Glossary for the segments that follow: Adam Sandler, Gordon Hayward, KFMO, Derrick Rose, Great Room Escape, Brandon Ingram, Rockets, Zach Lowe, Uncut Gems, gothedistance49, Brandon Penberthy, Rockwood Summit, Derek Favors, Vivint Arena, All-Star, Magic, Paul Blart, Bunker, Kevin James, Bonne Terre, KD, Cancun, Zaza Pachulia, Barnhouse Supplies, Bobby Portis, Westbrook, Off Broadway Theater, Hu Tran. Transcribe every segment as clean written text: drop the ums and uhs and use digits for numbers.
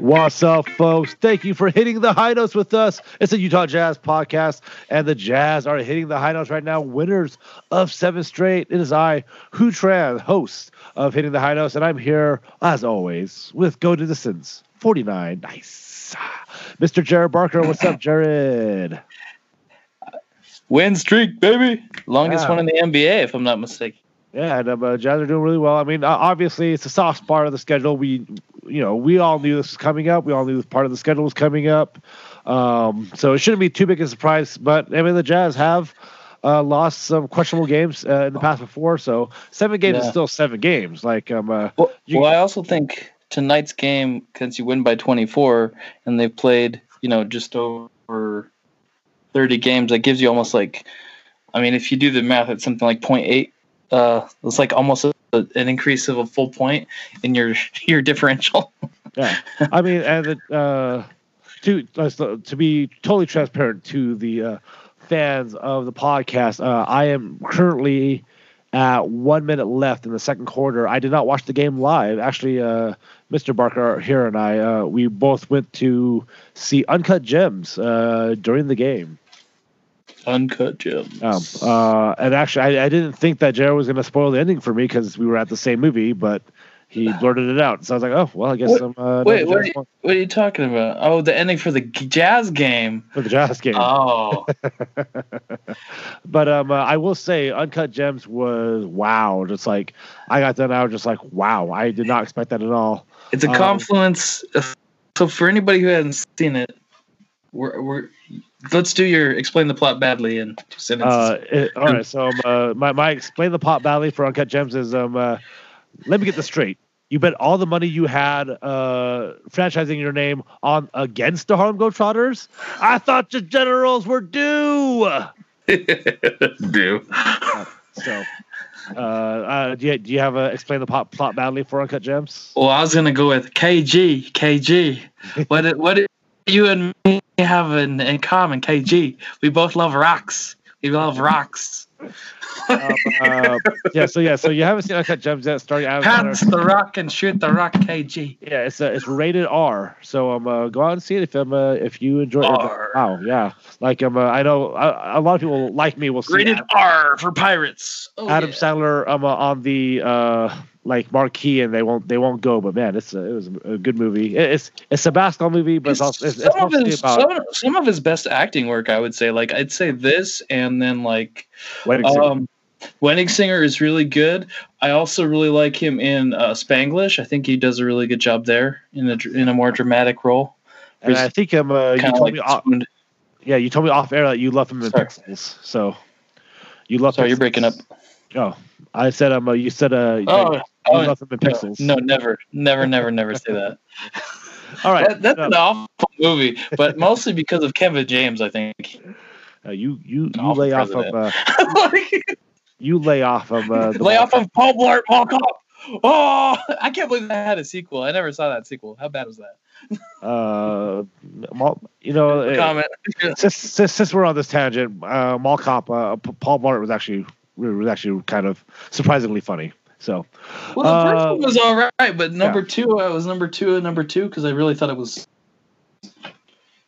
What's up, folks? Thank you for hitting the high notes with us. It's the Utah Jazz podcast, and the Jazz are hitting the high notes right now, winners of 7 straight. It is I, Hu Tran, host of Hitting the High Notes, and I'm here, as always, with gothedistance49. Nice. Mr. Jared Barker, what's up, Jared? Win streak, baby. Longest one in the NBA, if I'm not mistaken. Yeah, and Jazz are doing really well. I mean, obviously, it's a soft part of the schedule. We all knew this was coming up. We all knew this part of the schedule was coming up. So it shouldn't be too big a surprise. But, I mean, the Jazz have lost some questionable games in the past before. So 7 games is still 7 games. Like, I also think tonight's game, because you win by 24, and they've played, just over 30 games, that gives you almost like, I mean, if you do the math, it's something like 0.8. It's like almost an increase of a full point in your differential. Yeah, I mean, and to be totally transparent to the fans of the podcast, I am currently at 1 minute left in the second quarter. I did not watch the game live. Actually, Mr. Barker here and I, we both went to see Uncut Gems during the game. Uncut Gems. And actually, I didn't think that Jared was going to spoil the ending for me because we were at the same movie, but he blurted it out. So I was like, oh, well, I guess I'm... what are you talking about? Oh, the ending for the Jazz game. For the Jazz game. Oh. But I will say, Uncut Gems was wow. Just like, I got that, I was just like, wow. I did not expect that at all. It's a confluence. So for anybody who hasn't seen it, let's do your explain the plot badly in 2 sentences. All right, so my explain the plot badly for Uncut Gems is let me get this straight. You bet all the money you had franchising your name on against the Harlem Globetrotters. I thought the Generals were due. Due. So, do you have a explain the plot badly for Uncut Gems? Well, I was gonna go with KG. What did you and me have in common, KG? We both love rocks. So you haven't seen Uncut Gems yet. Starting out, pants the rock and shoot the rock, KG. Yeah, it's rated R. So go out and see it if you enjoy it. Wow, yeah. Like I know a lot of people like me will see rated R for pirates. Oh, Adam Sandler on the marquee, and they won't go. But man, it was a good movie. It's a basketball movie, but some of his best acting work, I would say. Like I'd say this, and then like Wedding Singer is really good. I also really like him in Spanglish. I think he does a really good job there in a more dramatic role. And I think you told me off air that you love him in Pixels. So you love. Sorry, Pixels. You're breaking up. Oh, I said you said nothing but Pixels. No, never say that. All right, that's an awful movie, but mostly because of Kevin James, I think. You lay off of Paul Blart, walk up. Oh, I can't believe that had a sequel. I never saw that sequel. How bad was that? Comment. Since we're on this tangent, Mall Cop, Paul Blart was actually kind of surprisingly funny. So, well, the first one was all right, but number two because I really thought it was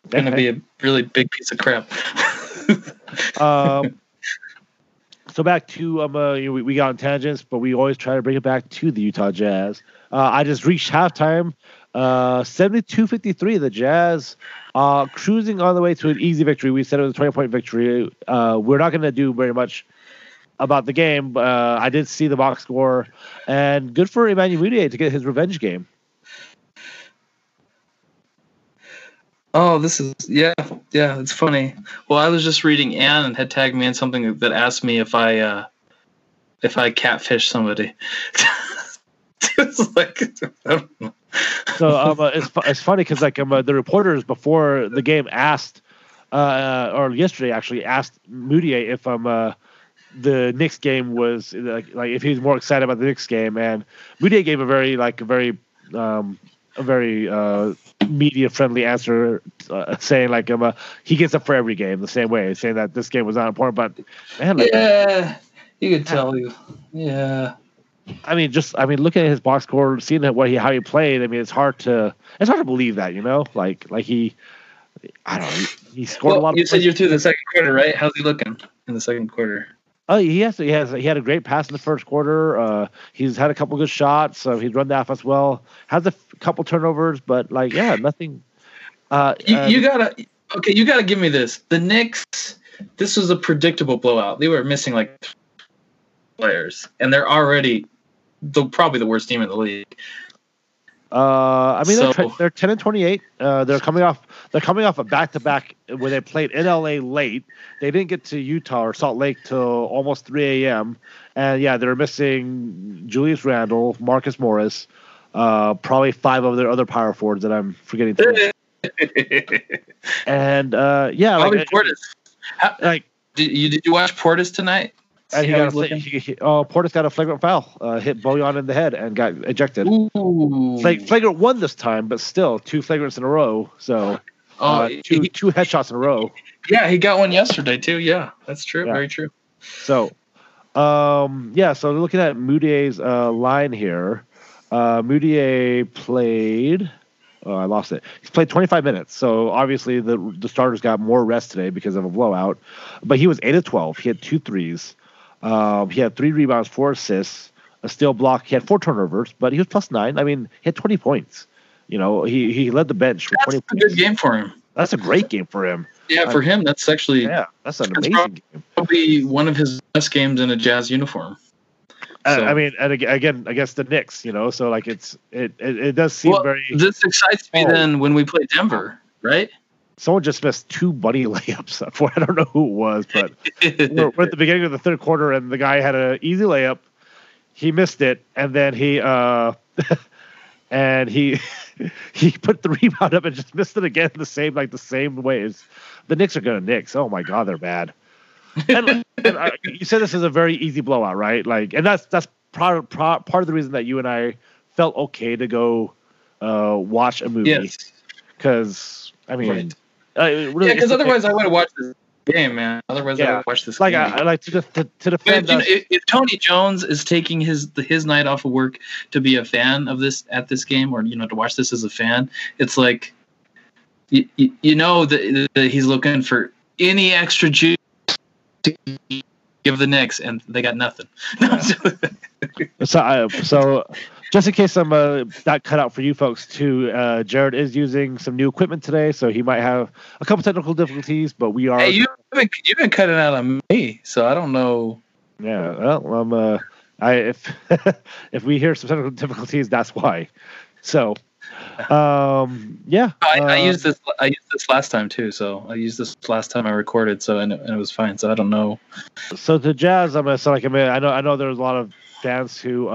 going to be a really big piece of crap. So back to we got on tangents, but we always try to bring it back to the Utah Jazz. I just reached halftime, 72-53. The Jazz cruising on the way to an easy victory. We said it was a 20-point victory. We're not going to do very much about the game. I did see the box score, and good for Emmanuel Mudiay to get his revenge game. Oh, this is yeah. It's funny. Well, I was just reading Anne and had tagged me in something that asked me if I catfish somebody. It's like I don't know. So it's funny because like the reporters before the game asked, or yesterday actually asked Mudiay if the Knicks game was like if he was more excited about the Knicks game, and Mudiay gave a very media-friendly answer, saying like he gets up for every game the same way, saying that this game was not important. But man, you could tell. I mean, looking at his box score, seeing that how he played. I mean, it's hard to believe that, you know, like he, I don't know, he scored a lot. You said you're through the second quarter, right? How's he looking in the second quarter? Oh, he had a great pass in the first quarter. He's had a couple good shots. So he's run the offense well. Has a couple turnovers, but nothing. You gotta give me this. The Knicks. This was a predictable blowout. They were missing like players, and they're already probably the worst team in the league. They're 10-28. They're coming off a back-to-back where they played in LA late. They didn't get to Utah or Salt Lake till almost 3 a.m. And they're missing Julius Randle, Marcus Morris, probably 5 of their other power forwards that I'm forgetting. And Bobby Portis. Did you watch Portis tonight? And Portis got a flagrant foul, hit Bojan in the head and got ejected. Flagrant one this time, but still 2 flagrants in a row. So two headshots in a row. Yeah, he got one yesterday too. Yeah, that's true. Yeah. Very true. So, so looking at Mudiay's line here, Mudiay played. Oh, I lost it. He's played 25 minutes, so obviously the starters got more rest today because of a blowout. But he was 8 of 12. He had 2 threes. He had 3 rebounds, 4 assists, a steal block. He had 4 turnovers, but he was +9. I mean, he had 20 points. You know, he led the bench with 20 points. That's a good game for him. That's a great game for him. Yeah, for him, that's actually that's an amazing game. Probably one of his best games in a Jazz uniform. So. I mean, and again, against the Knicks, you know, so like it does seem very. This excites me then when we play Denver, right? Someone just missed 2 bunny layups for, I don't know who it was, but we're at the beginning of the third quarter and the guy had an easy layup. He missed it, and then he put the rebound up and just missed it again the same way. The Knicks are gonna Knicks. Oh my God, they're bad. and you said this is a very easy blowout, right? Like, and that's part of the reason that you and I felt okay to go watch a movie. Yes, because I mean, right. Really, yeah, because otherwise I would have watched this game, man. Otherwise, I would have watched this game. To defend. But, if Tony Jones is taking his night off of work to be a fan of this at this game, or you know, to watch this as a fan, it's like you know that he's looking for any extra juice. To give the Knicks, and they got nothing. Yeah. So just in case I'm not cut out for you folks too, Jared is using some new equipment today, so he might have a couple technical difficulties. But we are. Hey, you've been cutting out on me, so I don't know. Yeah, well, I'm. If if we hear some technical difficulties, that's why. So. I used this last time too. So I used this last time I recorded. So and it was fine. So I don't know. So the Jazz, I'm gonna sound like I know there's a lot of fans who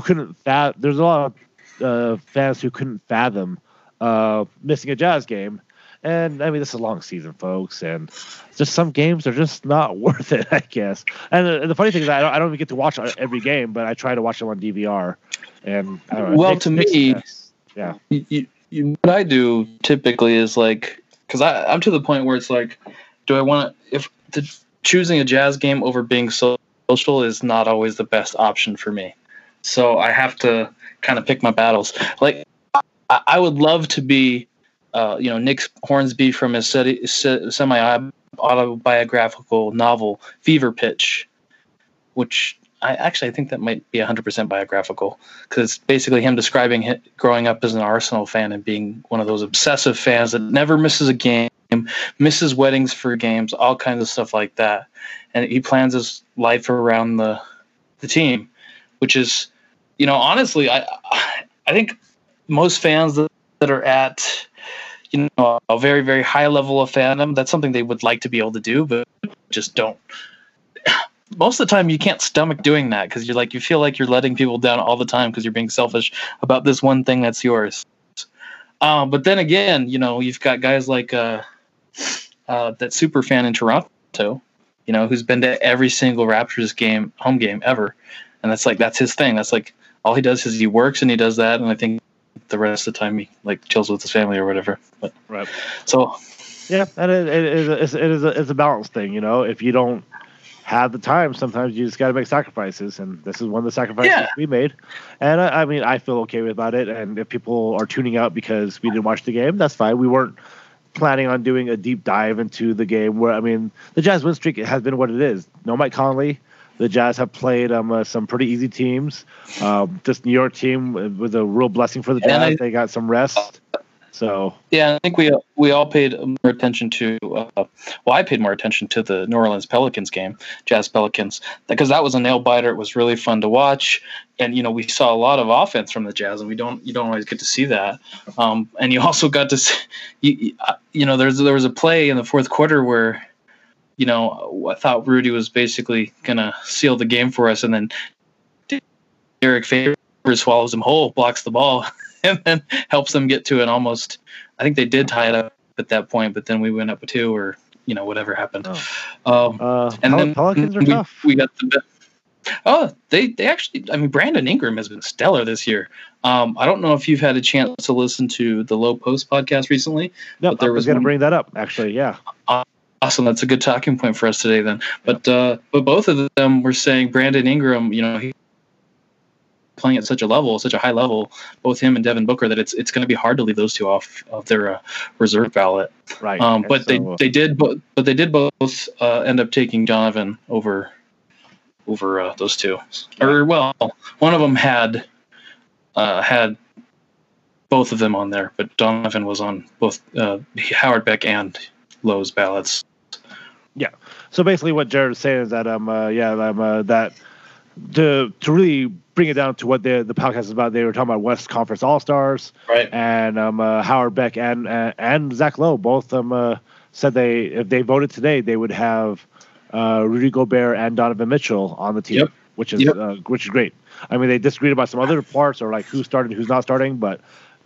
couldn't fathom. There's a lot of fans who couldn't fathom missing a Jazz game. And I mean, this is a long season, folks, and just some games are just not worth it, I guess. And the funny thing is, I don't even get to watch every game, but I try to watch them on DVR. And I don't know, what I do typically is like, because I'm to the point where it's like, do I want to? Choosing a Jazz game over being social is not always the best option for me, so I have to kind of pick my battles. Like, I would love to be. Nick Hornby from his semi-autobiographical novel Fever Pitch, which I think that might be 100% biographical, because it's basically him describing him growing up as an Arsenal fan and being one of those obsessive fans that never misses a game, misses weddings for games, all kinds of stuff like that. And he plans his life around the team, which is, you know, honestly, I think most fans that are at a very, very high level of fandom, that's something they would like to be able to do, but just don't. Most of the time, you can't stomach doing that because you feel like you're letting people down all the time because you're being selfish about this one thing that's yours. But then again, you know, you've got guys like that super fan in Toronto, you know, who's been to every single Raptors game, home game ever, and that's his thing. That's like all he does is he works and he does that, and I think. The rest of the time he chills with his family or whatever. But right. So yeah, and it's a balance thing, you know. If you don't have the time, sometimes you just got to make sacrifices, and this is one of the sacrifices we made. And I mean, I feel okay about it. And if people are tuning out because we didn't watch the game, that's fine. We weren't planning on doing a deep dive into the game. Where I mean, the Jazz win streak has been what it is. No Mike Conley. The Jazz have played some pretty easy teams. This New York team was a real blessing for the Jazz. They got some rest. So yeah, I think we all paid more attention to. I paid more attention to the New Orleans Pelicans game, Jazz Pelicans, because that was a nail biter. It was really fun to watch, and we saw a lot of offense from the Jazz, and you don't always get to see that. And you also got to see, there was a play in the fourth quarter where, I thought Rudy was basically gonna seal the game for us, and then Derek Favors swallows him whole, blocks the ball. And then helps them get to an almost. I think they did tie it up at that point, but then we went up 2, or whatever happened. Oh. And then Pelicans are tough. We got the. They actually. I mean, Brandon Ingram has been stellar this year. I don't know if you've had a chance to listen to the Low Post podcast recently. No, I was going to bring that up. Actually, yeah. Awesome. That's a good talking point for us today, then. But but both of them were saying Brandon Ingram. He. Playing at such a high level, both him and Devin Booker, that it's going to be hard to leave those two off of their reserve ballot. Right. But they did both end up taking Donovan over those two. Yeah. Or well, one of them had both of them on there, but Donovan was on both Howard Beck and Lowe's ballots. Yeah. So basically, what Jared is saying is that that to really bring it down to what the podcast is about. They were talking about West Conference All-Stars, right? And Howard Beck and Zach Lowe both said if they voted today they would have Rudy Gobert and Donovan Mitchell on the team, which is great. I mean, they disagreed about some other parts or like who started, who's not starting, but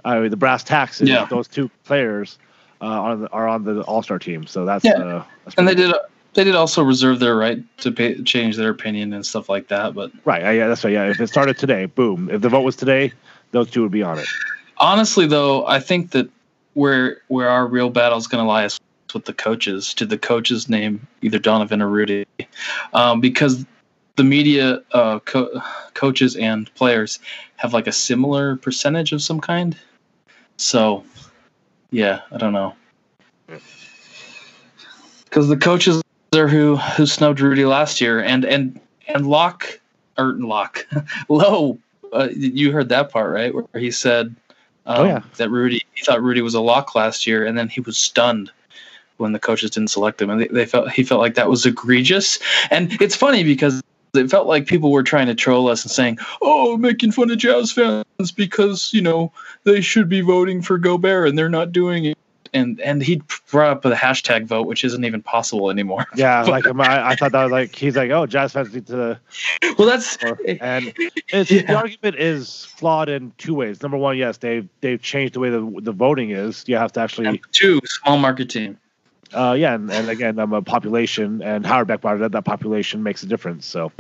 the brass tacks is those two players are on the All-Star team. So that's that's and they did. They did also reserve their right to change their opinion and stuff like that, but right, yeah, that's right. Yeah, if it started today, boom. If the vote was today, those two would be on it. Honestly, though, I think that where our real battle is going to lie is with the coaches. Did the coaches name either Donovan or Rudy? Because the media, coaches and players have like a similar percentage of some kind. So, yeah, I don't know. Because the coaches. Who snubbed Rudy last year and Lowe. You heard that part, right? Where he said that he thought Rudy was a lock last year, and then he was stunned when the coaches didn't select him, and he felt like that was egregious. And it's funny because it felt like people were trying to troll us and saying, "Oh, making fun of Jazz fans because they should be voting for Gobert and they're not doing it." And he brought up the hashtag vote, which isn't even possible anymore. Yeah, like I thought that was like he's like, oh, Jazz fans need to. Well, that's and the argument is flawed in two ways. Number one, yes, they've changed the way the voting is. You have to actually two small market team. And again, I'm a population, and Howard Beck brought it up, that population makes a difference. So.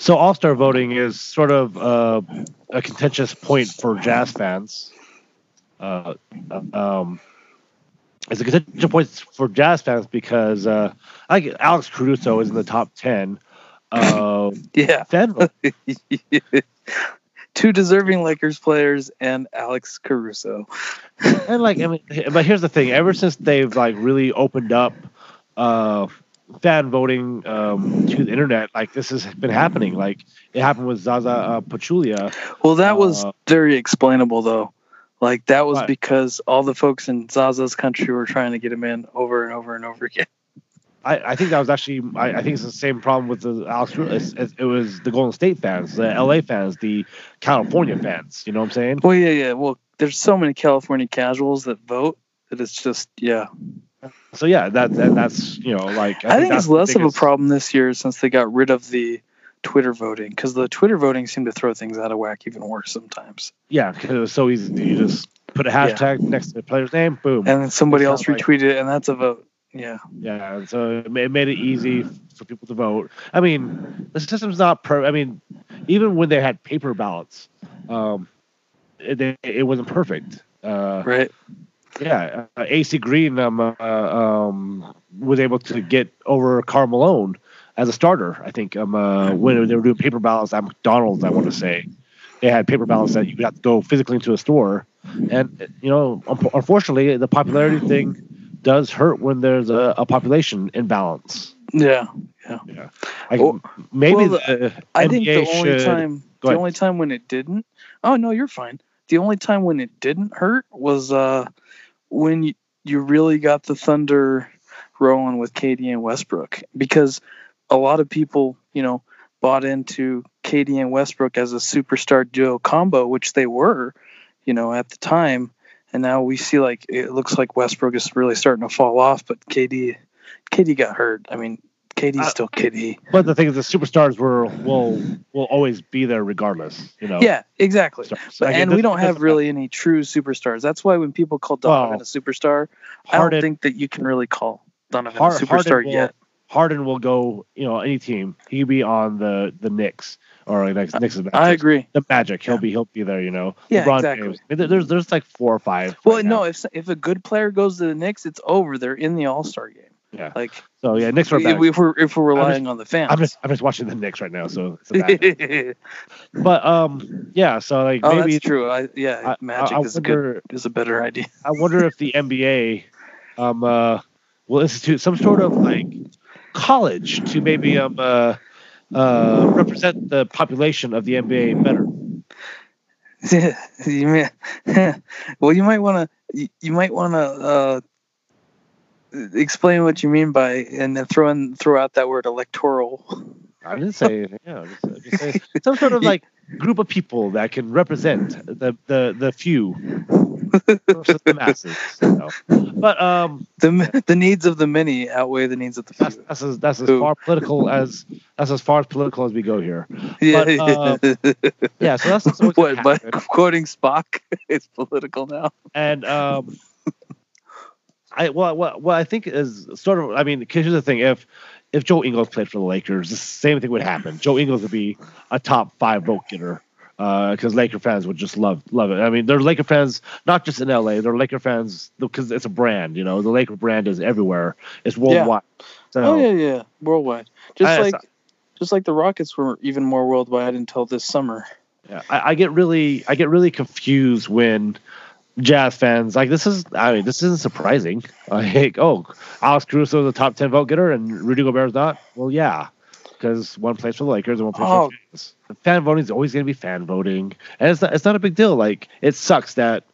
So All-Star voting is sort of a contentious point for Jazz fans. It's a contentious point for Jazz fans because I think Alex Caruso is in the top 10. Two deserving Lakers players and Alex Caruso. And but here's the thing: ever since they've really opened up fan voting to the internet, this has been happening. It happened with Zaza Pachulia. Well, that was very explainable, though. That was because all the folks in Zaza's country were trying to get him in over and over and over again. I think that was actually. I think it's the same problem with the Alex. It was the Golden State fans, the LA fans, the California fans. You know what I'm saying? Well, yeah. Well, there's so many California casuals that vote that it's just So yeah, that's I think it's less of a problem this year since they got rid of the Twitter voting, because the Twitter voting seemed to throw things out of whack even worse sometimes. Yeah, because it was so easy. You just put a hashtag next to the player's name, boom, and then somebody else retweeted it, and that's a vote. Yeah. So it made it easy for people to vote. I mean, the system's not even when they had paper ballots, it wasn't perfect. Right. Yeah, AC Green was able to get over Karl Malone as a starter. I think when they were doing paper ballots at McDonald's, I want to say they had paper ballots that you got to go physically into a store. And you know, unfortunately, the popularity thing does hurt when there's a population imbalance. Yeah. The only time when it didn't hurt was when you really got the Thunder rolling with KD and Westbrook, because a lot of people, you know, bought into KD and Westbrook as a superstar duo combo, which they were, you know, at the time. And now we see, like, it looks like Westbrook is really starting to fall off, but KD got hurt. I mean, KD's still KD. But the thing is, the superstars will always be there regardless, you know. Yeah, exactly. So, we don't have really any true superstars. That's why when people call Donovan a superstar, I don't think that you can really call Donovan a superstar yet. Harden will go, you know, any team. He'll be on the Knicks or the Knicks. I agree. The Magic, he'll be there, you know. Yeah, LeBron exactly. James. There's like four or five. Well, right no, now. if a good player goes to the Knicks, it's over. They're in the All-Star game. Yeah. Knicks are back. If we're relying on the fans. I'm just watching the Knicks right now, so it's a bad But maybe that's true. Magic is a better idea. I wonder if the NBA will institute some sort of college to maybe represent the population of the NBA better. Well, you might want to explain what you mean by, and then throw out that word electoral. I didn't say anything. Yeah, just say some sort of group of people that can represent the few versus the masses. You know? But the needs of the many outweigh the needs of the few. That's as far as political as we go here. Yeah, yeah. So that's what. But quoting Spock, it's political now. And I think is sort of, I mean, here's the thing. If Joe Ingles played for the Lakers, the same thing would happen. Joe Ingles would be a top 5 vote getter because Laker fans would just love it. I mean, they're Laker fans, not just in LA. They're Laker fans because it's a brand, you know. The Laker brand is everywhere. It's worldwide. Yeah. So, worldwide. Just like the Rockets were even more worldwide until this summer. Yeah, I get really confused when Jazz fans this isn't surprising. Alex Caruso is a top 10 vote getter and Rudy Gobert is not. Well, yeah, because one plays for the Lakers and one plays for the Jazz. Fan voting is always going to be fan voting, and it's not a big deal. It sucks that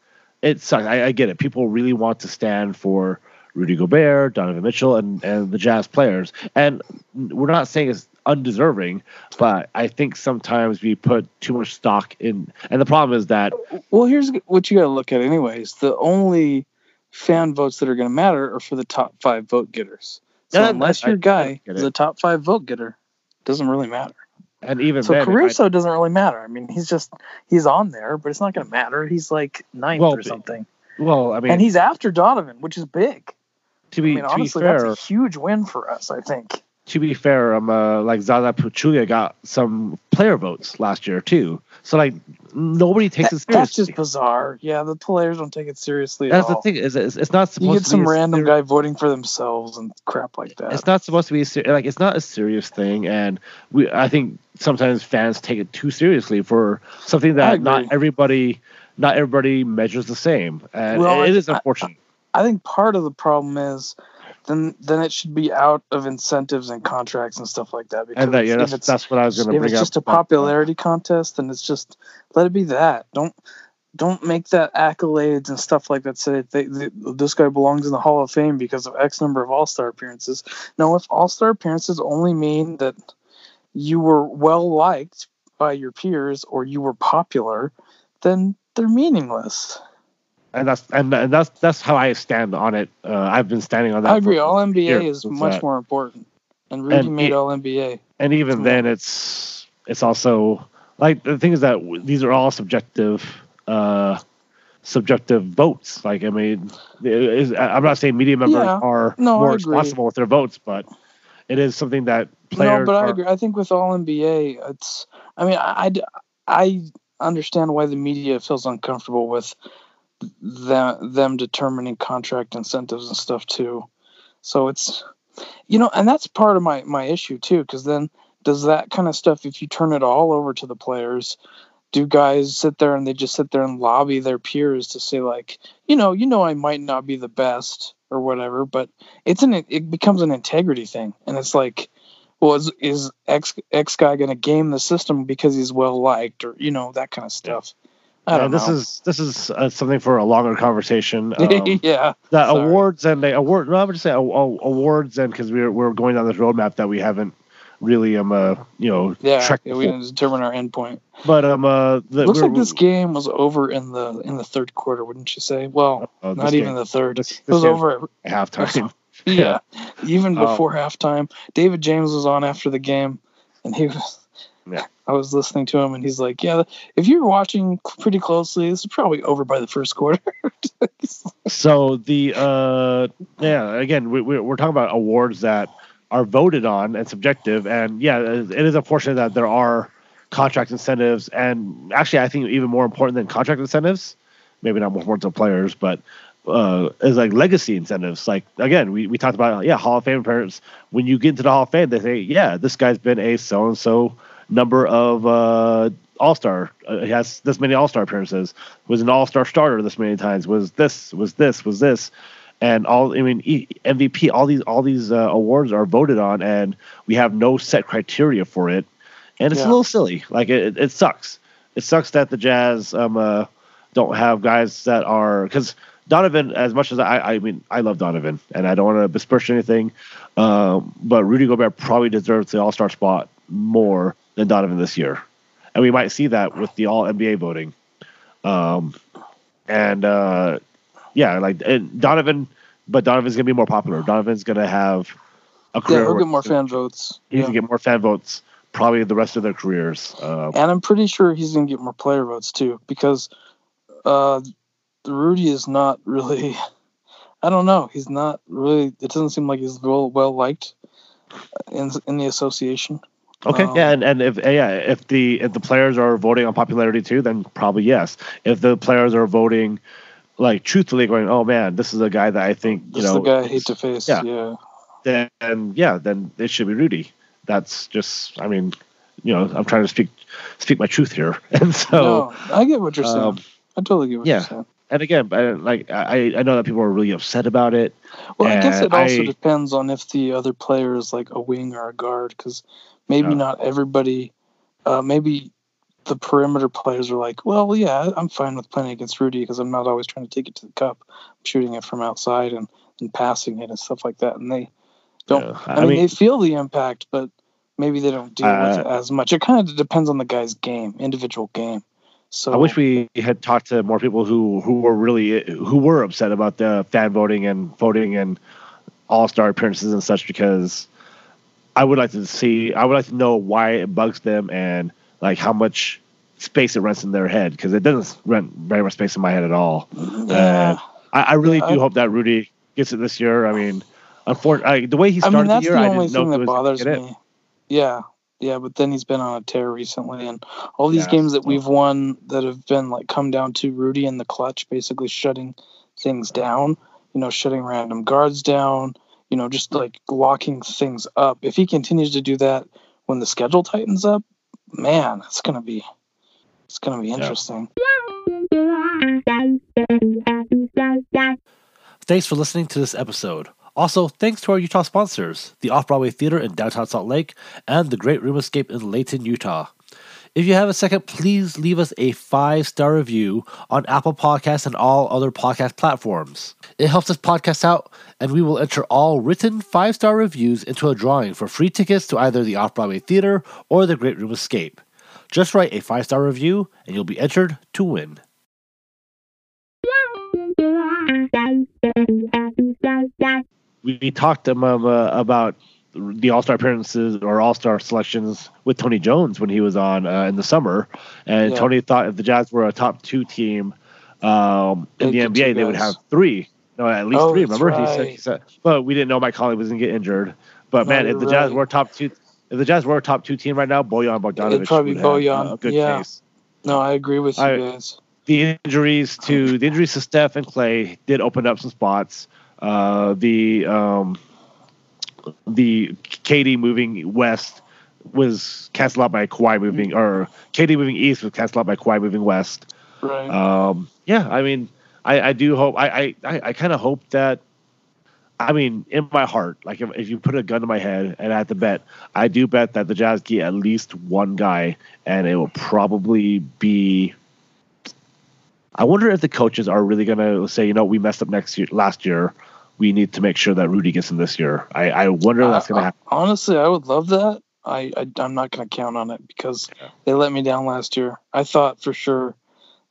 it sucks. I get it. People really want to stand for Rudy Gobert, Donovan Mitchell, and the Jazz players, and we're not saying it's undeserving, but I think sometimes we put too much stock in, and the problem is that. Well, here's what you got to look at, anyways. The only fan votes that are going to matter are for the top 5 vote getters. So unless your guy is a top 5 vote getter, doesn't really matter. And even so, Caruso doesn't really matter. I mean, he's on there, but it's not going to matter. He's like 9th or something. Well, I mean, and he's after Donovan, which is big. To be fair, that's a huge win for us, I think. To be fair, Zaza Pachulia got some player votes last year too. So nobody takes it seriously. That's just bizarre. Yeah, the players don't take it seriously. That's the thing. Is it's not supposed. You get some random guy voting for themselves and crap like that. It's not supposed to be it's not a serious thing, and I think sometimes fans take it too seriously for something that not everybody measures the same, and it is unfortunate. I think part of the problem is. Then it should be out of incentives and contracts and stuff like that. Because that's what I was going to bring up. If it's just a popularity contest, then it's just let it be that. Don't make that accolades and stuff like that. Say this guy belongs in the Hall of Fame because of X number of All-Star appearances. No, if All-Star appearances only mean that you were well liked by your peers or you were popular, then they're meaningless. And that's how I stand on it. I've been standing on that. I agree. All NBA is much more important, and Rudy made All NBA. And even then, it's also the thing is that these are all subjective votes. I'm not saying media members are more responsible with their votes, but it is something that players. No, but I agree. I think with All NBA, it's. I mean, I understand why the media feels uncomfortable with them determining contract incentives and stuff too. So it's, you know, and that's part of my issue too, because then does that kind of stuff, if you turn it all over to the players, do guys sit there and they just sit there and lobby their peers to say like, you know, I might not be the best or whatever, but it becomes an integrity thing. And it's like, well, is X guy going to game the system because he's well liked, or, you know, that kind of stuff. I don't know. This is something for a longer conversation. Because we're going down this roadmap that we haven't really tracked before. We didn't determine our endpoint. But looks like this game was over in the third quarter, wouldn't you say? Well, not game, even the third. It was over at halftime. Yeah, even before halftime. David James was on after the game, and he was. Yeah. I was listening to him, and he's like, "Yeah, if you're watching pretty closely, this is probably over by the first quarter." So we're talking about awards that are voted on and subjective, and yeah, it is unfortunate that there are contract incentives, and actually, I think even more important than contract incentives, maybe not more important to players, but is like legacy incentives. Like again, we talked about Hall of Fame parents. When you get into the Hall of Fame, they say, "Yeah, this guy's been a so and so." Number of all-star, he has this many all-star appearances, was an all-star starter this many times, was this, and MVP, all these awards are voted on, and we have no set criteria for it, and it's a little silly. Like it sucks. It sucks that the Jazz don't have guys that are, because Donovan, as much as I love Donovan, and I don't want to besmirch anything, but Rudy Gobert probably deserves the all-star spot more than Donovan this year, and we might see that with the All NBA voting, Donovan. But Donovan's gonna be more popular. Donovan's gonna have a career. Yeah, he'll get more fan votes. He's gonna get more fan votes probably the rest of their careers. And I'm pretty sure he's gonna get more player votes too, because Rudy is not really. I don't know. He's not really. It doesn't seem like he's well liked in the association. Okay. If the players are voting on popularity too, then probably yes. If the players are voting, like truthfully, going, "Oh man, this is a guy that I think this is the guy I hate to face." Yeah. Then it should be Rudy. That's just, I'm trying to speak my truth here, and so no, I get what you're saying. I totally get what you're saying. And again, I know that people are really upset about it. Well, I guess it also depends on if the other player is like a wing or a guard, because. Maybe not everybody. Maybe the perimeter players are like, "Well, yeah, I'm fine with playing against Rudy because I'm not always trying to take it to the cup. I'm shooting it from outside and passing it and stuff like that." And they don't. Yeah, I mean, they feel the impact, but maybe they don't deal with it as much. It kind of depends on the guy's game, individual game. So I wish we had talked to more people who were upset about the fan voting and all-star appearances and such, because. I would like to know why it bugs them and like how much space it rents in their head, because it doesn't rent very much space in my head at all. Yeah. I really do hope that Rudy gets it this year. I mean, unfortunately, the way he started the year, I didn't know that bothers me. Yeah, but then he's been on a tear recently, and all these games that we've won that have been like come down to Rudy in the clutch, basically shutting things down. You know, shutting random guards down. You know, just like locking things up. If he continues to do that when the schedule tightens up, man, it's gonna be interesting. Yeah. Thanks for listening to this episode. Also, thanks to our Utah sponsors, the Off-Broadway Theater in downtown Salt Lake and the Great Room Escape in Layton, Utah. If you have a second, please leave us a 5-star review on Apple Podcasts and all other podcast platforms. It helps this podcast out, and we will enter all written 5-star reviews into a drawing for free tickets to either the Off-Broadway Theater or the Great Room Escape. Just write a 5-star review, and you'll be entered to win. We talked about the all-star appearances or all-star selections with Tony Jones when he was on in the summer. And Tony thought if the Jazz were a top 2 team in the NBA, they would have 3. No, at least 3. Remember, right. he said. But we didn't know my colleague was going to get injured. But man, if the Jazz were a top 2 team right now, Bojan Bogdanovic would have a good case. No, I agree with you guys. The injuries to Steph and Clay did open up some spots. The KD moving west was cancelled out by Kawhi moving, or KD moving east was cancelled out by Kawhi moving west. Right. Yeah, I mean, I do hope. I kind of hope that. I mean, in my heart, like if you put a gun to my head and I have to bet, I do bet that the Jazz get at least one guy, and it will probably be. I wonder if the coaches are really going to say, you know, we messed up last year. We need to make sure that Rudy gets in this year. I wonder if that's going to happen. Honestly, I would love that. I'm not going to count on it because they let me down last year. I thought for sure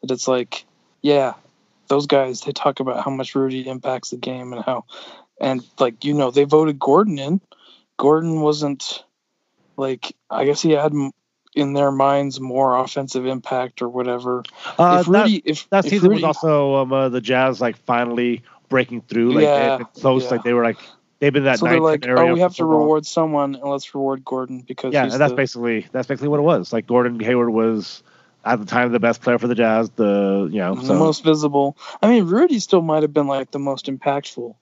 that it's like, yeah, those guys, they talk about how much Rudy impacts the game and how, and like, you know, they voted Gordon in. Gordon wasn't like, I guess he had in their minds more offensive impact or whatever. If Rudy was also the Jazz like finally breaking through, like close, like they were like they've been that. So they're like, oh, we have to reward someone, and let's reward Gordon because and that's basically what it was. Like Gordon Hayward was at the time the best player for the Jazz, the most visible. I mean, Rudy still might have been like the most impactful,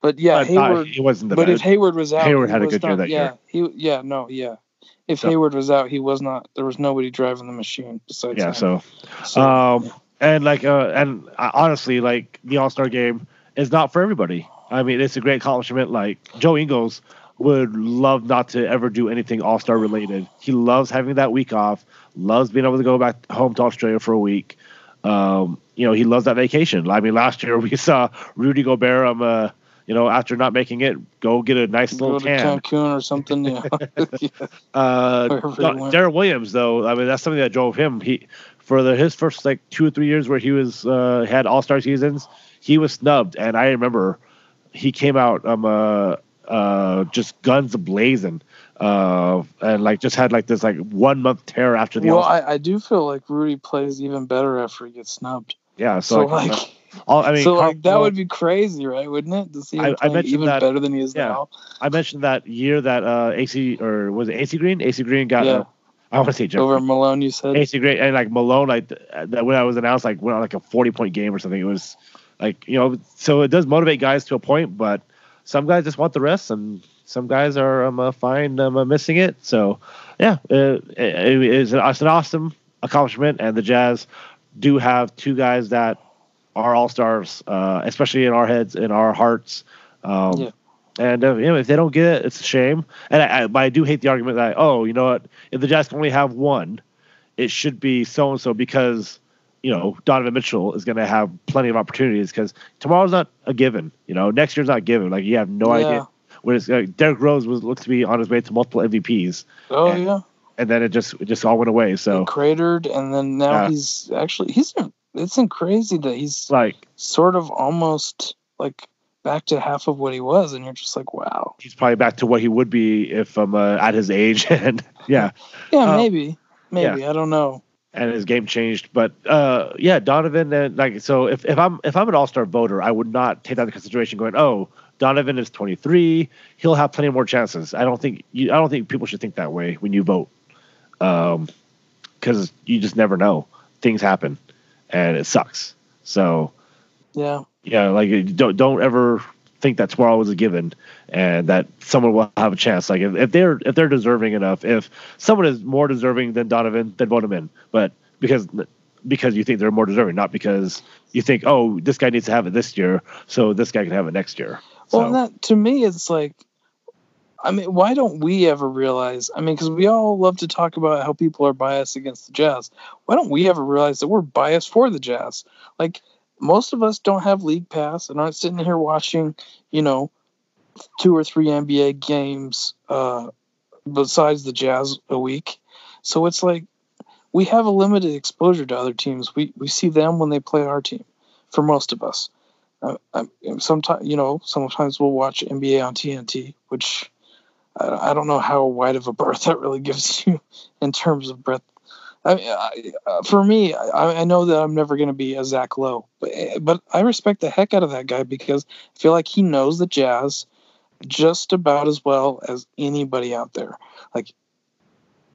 but Hayward. He wasn't the best. But if Hayward was out, Hayward had a good year that year. If Hayward was out, he was not. There was nobody driving the machine besides him. And honestly, like the All-Star game is not for everybody. I mean, it's a great accomplishment. Like Joe Ingles would love not to ever do anything All-Star related. He loves having that week off. Loves being able to go back home to Australia for a week. You know, he loves that vacation. I mean, last year we saw Rudy Gobert. You know, after not making it, go get a nice little tan. Cancun or something. Yeah. Darren Williams, though, I mean, that's something that drove him. He his first like 2 or 3 years where he was had All-Star seasons, he was snubbed, and I remember he came out just guns ablazing, and like just had like this like 1 month tear after the. Well, I do feel like Rudy plays even better after he gets snubbed. Yeah, so. That would be crazy, right? Wouldn't it? To see him better than he is now. I mentioned that year that AC Green? AC Green got I want to say Jeffrey. Over Malone, you said AC Green and like Malone, like that when I was announced, like went on like a 40-point game or something. It was like, you know, so it does motivate guys to a point, but some guys just want the rest, and some guys are fine missing it. So yeah, it's an awesome accomplishment, and the Jazz do have two guys that. Are all-stars, especially in our heads, in our hearts. And you know, if they don't get it, it's a shame. And I do hate the argument that, oh, you know what, if the Jazz can only have one, it should be so-and-so because, you know, Donovan Mitchell is going to have plenty of opportunities because tomorrow's not a given. You know, next year's not given. Like, you have no idea. Whereas, Derrick Rose looked to be on his way to multiple MVPs. Oh, And then it just all went away. So he cratered, and then now he's actually – it's crazy that he's like sort of almost like back to half of what he was, and you're just like, wow. He's probably back to what he would be if I'm at his age, and maybe I don't know. And his game changed, but Donovan. And like, so if I'm an all-star voter, I would not take that into consideration. Going, oh, Donovan is 23; he'll have plenty more chances. I don't think people should think that way when you vote, because you just never know. Things happen. And it sucks. So, like don't ever think that tomorrow is a given, and that someone will have a chance. Like if they're deserving enough, if someone is more deserving than Donovan, then vote him in. But because you think they're more deserving, not because you think, oh, this guy needs to have it this year, so this guy can have it next year. Well, that to me, it's like, I mean, why don't we ever realize? I mean, because we all love to talk about how people are biased against the Jazz. Why don't we ever realize that we're biased for the Jazz? Like, most of us don't have League Pass and aren't sitting here watching, you know, 2 or 3 NBA games besides the Jazz a week. So it's like we have a limited exposure to other teams. We see them when they play our team, for most of us. Sometimes we'll watch NBA on TNT, which... I don't know how wide of a berth that really gives you in terms of breadth. I mean, for me, I know that I'm never going to be a Zach Lowe, but I respect the heck out of that guy because I feel like he knows the Jazz just about as well as anybody out there. Like,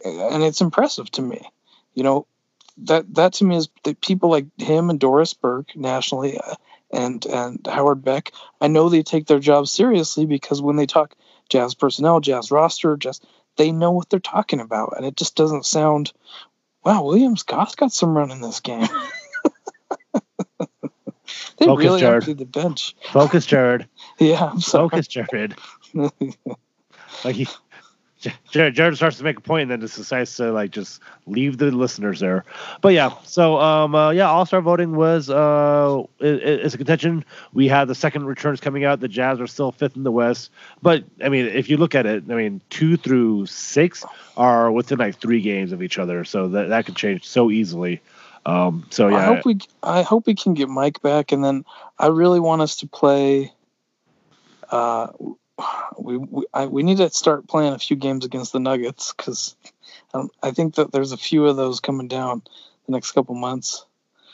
and it's impressive to me. You know, that to me is that people like him and Doris Burke nationally and Howard Beck, I know they take their job seriously because when they talk Jazz personnel, Jazz roster, Jazz, they know what they're talking about. And it just doesn't sound, wow, Williams-Goss got some run in this game. They focus, really emptied the bench. Focus, Jared. Yeah, I'm sorry. Focus, Jared. Like he... Jared starts to make a point and then just decides to like just leave the listeners there. But yeah, so All-Star voting was it's a contention. We had the second returns coming out. The Jazz are still fifth in the West, but I mean, if you look at it, I mean, 2 through 6 are within like 3 games of each other, so that could change so easily. So yeah, I hope we can get Mike back, and then I really want us to play. We need to start playing a few games against the Nuggets because I think that there's a few of those coming down the next couple months.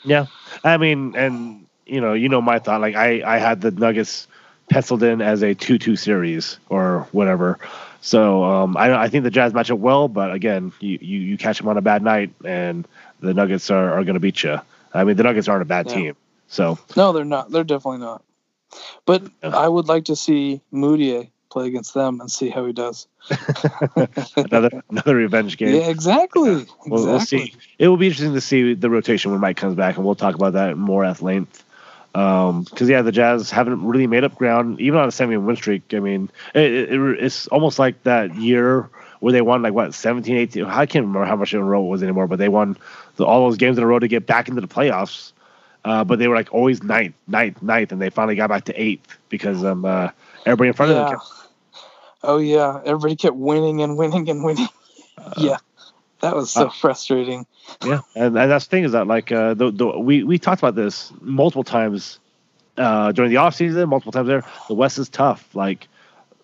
Yeah, I mean, and you know my thought. Like I had the Nuggets penciled in as a 2-2 series or whatever. So I think the Jazz match up well, but again, you catch them on a bad night, and the Nuggets are going to beat you. I mean, the Nuggets aren't a bad team. So no, they're not. They're definitely not. But I would like to see Mudiay play against them and see how he does. another revenge game. Yeah, exactly. We'll see. It will be interesting to see the rotation when Mike comes back, and we'll talk about that more at length. Because the Jazz haven't really made up ground, even on a 7-game win streak. I mean, it's almost like that year where they won like 17, 18. I can't remember how much in a row it was anymore, but they won all those games in a row to get back into the playoffs. But they were like always ninth, and they finally got back to 8th because everybody in front of them kept... Oh, yeah. Everybody kept winning. Yeah. That was so frustrating. Yeah. And that's the thing is that, like, we talked about this multiple times during the offseason, multiple times there. The West is tough. Like,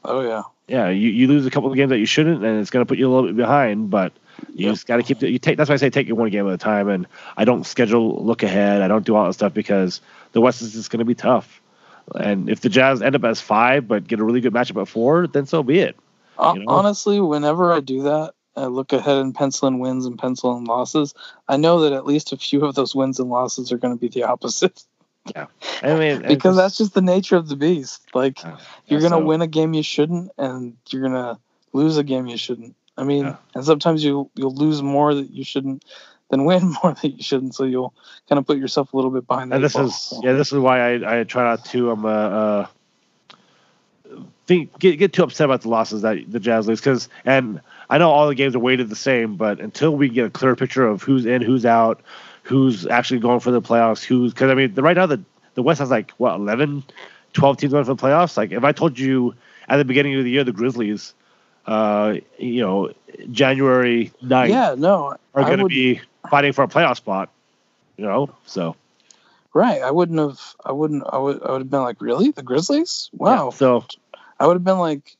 oh, yeah. Yeah. You lose a couple of games that you shouldn't, and it's going to put you a little bit behind, but. You just got to keep it. That's why I say take it one game at a time. And I don't schedule look ahead. I don't do all that stuff because the West is just going to be tough. And if the Jazz end up as 5, but get a really good matchup at 4, then so be it. Honestly, whenever I do that, I look ahead and pencil in wins and pencil in losses. I know that at least a few of those wins and losses are going to be the opposite. Yeah, I mean, because that's just the nature of the beast. Like you're going to win a game you shouldn't, and you're going to lose a game you shouldn't. I mean, and sometimes you'll lose more that you shouldn't than win more that you shouldn't. So you'll kind of put yourself a little bit behind. And this is why I try not to get too upset about the losses that the Jazz lose because, and I know all the games are weighted the same, but until we get a clear picture of who's in, who's out, who's actually going for the playoffs, because I mean, right now the West has like 11, 12 teams going for the playoffs. Like if I told you at the beginning of the year the Grizzlies. January 9th are going to be fighting for a playoff spot, so. Right. I would have been like, really? The Grizzlies? Wow. Yeah, so I would have been like,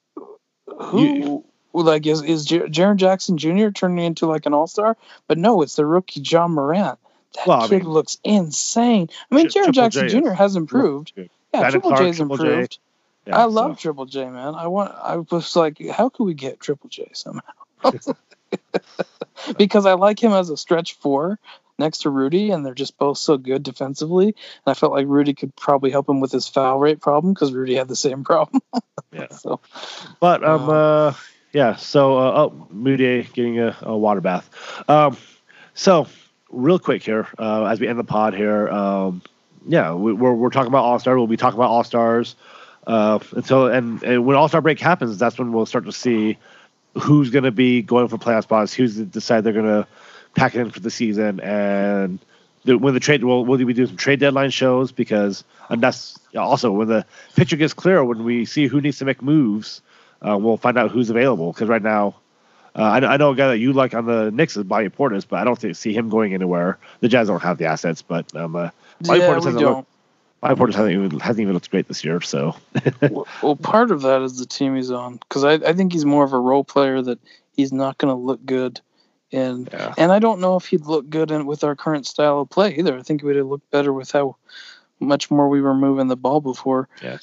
is Jaron Jackson Jr. turning into like an all-star? But no, it's the rookie Ja Morant. That kid looks insane. I mean, Jaron Jackson Jr. has improved. Yeah, Triple J's improved. Yeah, I love Triple J, man. I was like, how could we get Triple J somehow? Because I like him as a stretch 4 next to Rudy, and they're just both so good defensively. And I felt like Rudy could probably help him with his foul rate problem because Rudy had the same problem. Yeah. So, but Mudiay getting a water bath. So real quick here, as we end the pod here, we're talking about All-Star. We'll be talking about All-Stars. And when All-Star break happens, that's when we'll start to see who's going to be going for playoff spots, who's to decide they're going to pack it in for the season, and when the trade, we'll do some trade deadline shows and that's also when the picture gets clearer. When we see who needs to make moves, we'll find out who's available. Because right now, I know a guy that you like on the Knicks is Bobby Portis, but I don't see him going anywhere. The Jazz don't have the assets, but Bobby Portis doesn't look. My Portis hasn't even looked great this year, so. Well, part of that is the team he's on, because I think he's more of a role player that he's not going to look good in. Yeah. And I don't know if he'd look good with our current style of play either. I think it would have looked better with how much more we were moving the ball before. Yeah.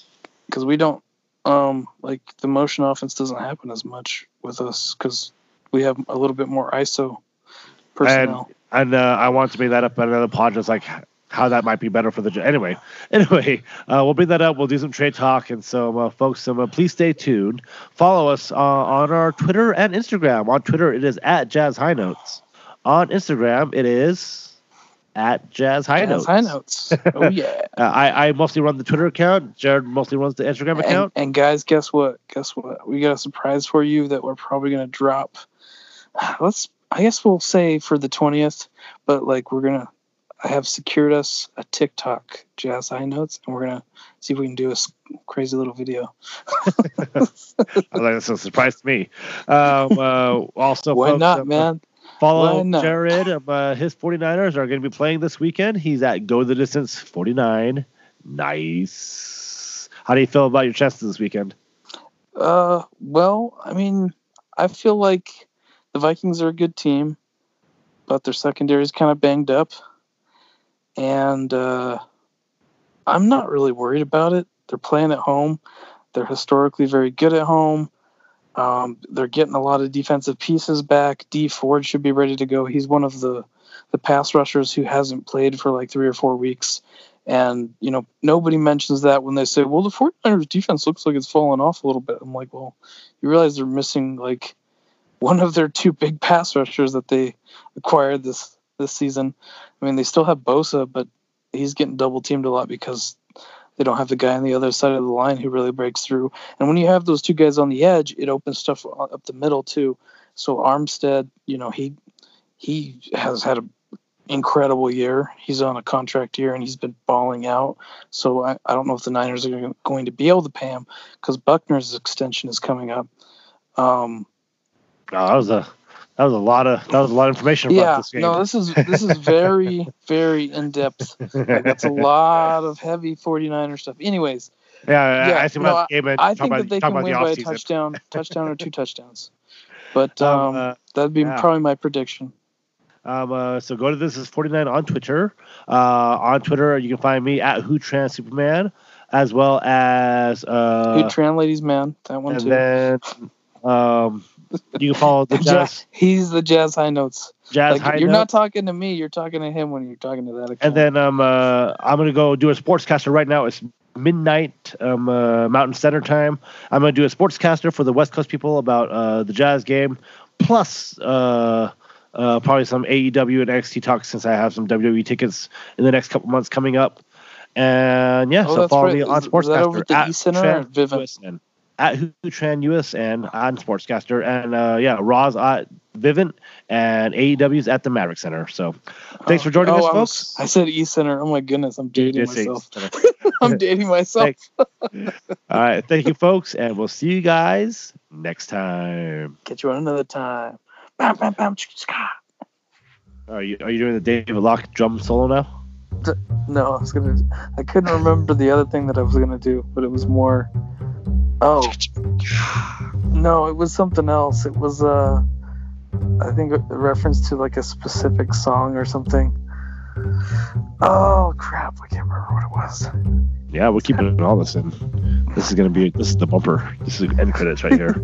Because we don't, the motion offense doesn't happen as much with us because we have a little bit more ISO personnel. And I want to bring that up at another pod, just like how that might be better for the Jets. Anyway, we'll bring that up. We'll do some trade talk. And so, folks, please stay tuned. Follow us on our Twitter and Instagram. On Twitter, it is @JazzHighNotes. On Instagram, it is @JazzHighNotes. Jazz High Notes. Oh, yeah. I mostly run the Twitter account. Jared mostly runs the Instagram account. And guys, guess what? We got a surprise for you that we're probably going to drop. I guess we'll say for the 20th, but I have secured us a TikTok, Jazz High Notes, and we're going to see if we can do a crazy little video. That's a surprise to me. Also, why folks, not, man? Follow Jared. His 49ers are going to be playing this weekend. He's at gothedistance49. Nice. How do you feel about your chances this weekend? I feel like the Vikings are a good team, but their secondary is kind of banged up. And I'm not really worried about it. They're playing at home. They're historically very good at home. They're getting a lot of defensive pieces back. D Ford should be ready to go. He's one of the pass rushers who hasn't played for 3 or 4 weeks. And, nobody mentions that when they say, well, the 49ers defense looks like it's fallen off a little bit. I'm like, well, you realize they're missing, one of their 2 big pass rushers that they acquired this season. I mean, they still have Bosa, but he's getting double teamed a lot because they don't have the guy on the other side of the line who really breaks through. And when you have those 2 guys on the edge, it opens stuff up the middle too. So Armstead, he has had an incredible year. He's on a contract year and he's been balling out. So I don't know if the Niners are going to be able to pay him because Buckner's extension is coming up. That was a lot of information about this game. No, this is very, very in depth. That's a lot of heavy 49er stuff. Anyways, I think that they can win by a touchdown or 2 touchdowns. But that'd be probably my prediction. So go to This Is 49 on Twitter. On Twitter, you can find me at Hu Tran Superman, as well as Hu Tran Ladies Man. That one and too. Then, you can follow the Jazz. He's the Jazz High Notes. You're not talking to me. You're talking to him when you're talking to that account. And then I'm going to go do a sportscaster right now. It's midnight Mountain Standard Time. I'm going to do a sportscaster for the West Coast people about the Jazz game, plus probably some AEW and NXT talk since I have some WWE tickets in the next couple months coming up. And, so follow me on sportscaster at Vivint. At Hu Tran USN on Sportscaster, and Raw's at Vivint, and AEW's at the Maverick Center. So, thanks for joining us, folks. I said E Center. Oh my goodness, I'm dating myself. I'm dating myself. All right, thank you, folks, and we'll see you guys next time. Catch you on another time. Bam, bam, bam. Are you doing the David Locke drum solo now? No, I couldn't remember the other thing that I was gonna do, but it was more. Oh, no, it was something else. It was, I think, a reference to a specific song or something. Oh, crap. I can't remember what it was. Yeah, we're keeping all this in. This is the bumper. This is the end credits right here.